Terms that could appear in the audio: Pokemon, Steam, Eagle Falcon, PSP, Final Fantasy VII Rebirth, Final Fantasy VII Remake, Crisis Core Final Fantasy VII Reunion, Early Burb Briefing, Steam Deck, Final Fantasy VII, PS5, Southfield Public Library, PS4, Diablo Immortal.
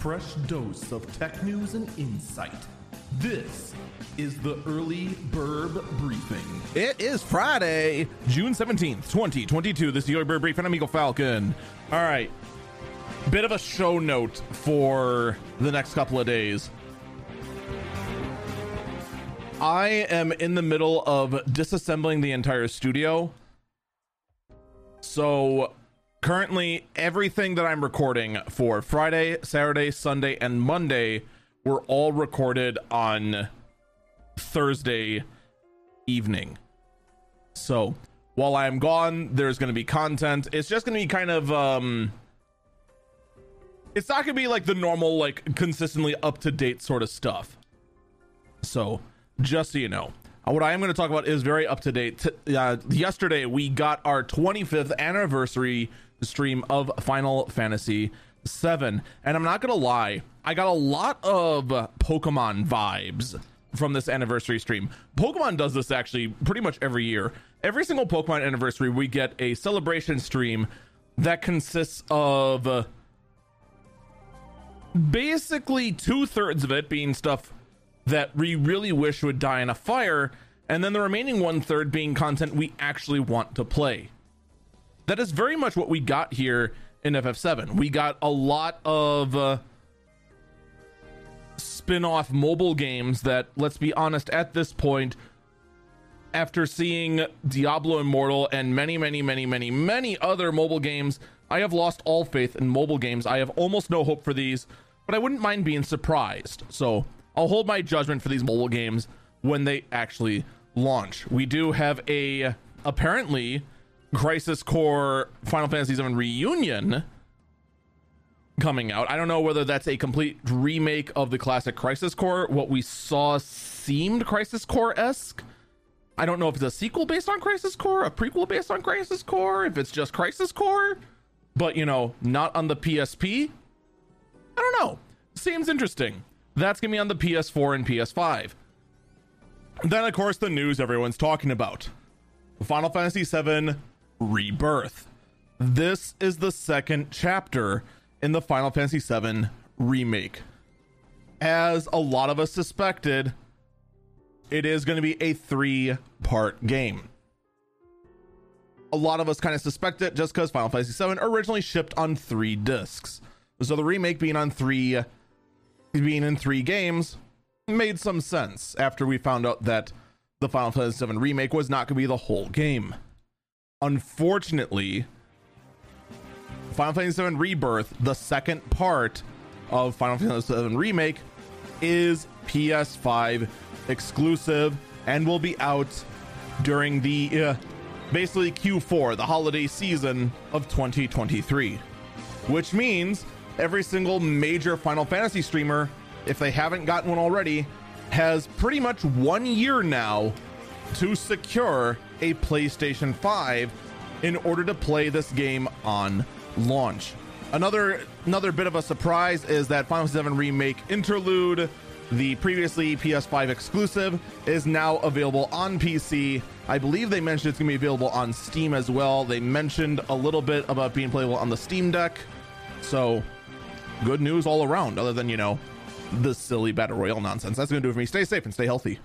fresh dose of tech news and insight. This is the Early Burb Briefing. It is Friday, June 17th, 2022. This is the Early Burb Briefing. I'm Eagle Falcon. All right. Bit of a show note for the next couple of days. I am in the middle of disassembling the entire studio. So currently everything that I'm recording for Friday, Saturday, Sunday, and Monday were all recorded on Thursday evening. So while I'm gone, there's going to be content. It's just going to be kind of, it's not going to be like the normal, like consistently up to date sort of stuff. So just so you know, what I am going to talk about is very up to date. Yesterday, we got our 25th anniversary stream of Final Fantasy VII. And I'm not going to lie, I got a lot of Pokemon vibes from this anniversary stream. Pokemon does this actually pretty much every year. Every single Pokemon anniversary, we get a celebration stream that consists of basically 2/3 of it being stuff that we really wish would die in a fire, and then the remaining 1/3 being content we actually want to play. That is very much what we got here in FF7. We got a lot of spin-off mobile games that, let's be honest, at this point, after seeing Diablo Immortal and many other mobile games, I have lost all faith in mobile games. I have almost no hope for these, but I wouldn't mind being surprised. So I'll hold my judgment for these mobile games when they actually launch. We do have a, apparently, Crisis Core Final Fantasy VII Reunion coming out. I don't know whether that's a complete remake of the classic Crisis Core. What we saw seemed Crisis Core-esque. I don't know if it's a sequel based on Crisis Core, a prequel based on Crisis Core, if it's just Crisis Core, but, you know, not on the PSP. I don't know. Seems interesting. That's going to be on the PS4 and PS5. Then, of course, the news everyone's talking about. Final Fantasy VII Rebirth. This is the second chapter in the Final Fantasy VII Remake. As a lot of us suspected, it is going to be a 3-part game. A lot of us kind of suspect it just because Final Fantasy VII originally shipped on 3 discs. So the remake being in 3 games made some sense after we found out that the Final Fantasy VII Remake was not going to be the whole game. Unfortunately, Final Fantasy VII Rebirth, the second part of Final Fantasy VII Remake, is PS5 exclusive and will be out during the basically Q4, the holiday season of 2023, which means every single major Final Fantasy streamer, if they haven't gotten one already, has pretty much 1 year now to secure a PlayStation 5 in order to play this game on launch. Another bit of a surprise is that Final Fantasy VII Remake Interlude, the previously PS5 exclusive, is now available on PC. I believe they mentioned it's going to be available on Steam as well. They mentioned a little bit about being playable on the Steam Deck. So, good news all around, other than, you know, the silly battle royale nonsense. That's gonna do it for me. Stay safe and stay healthy.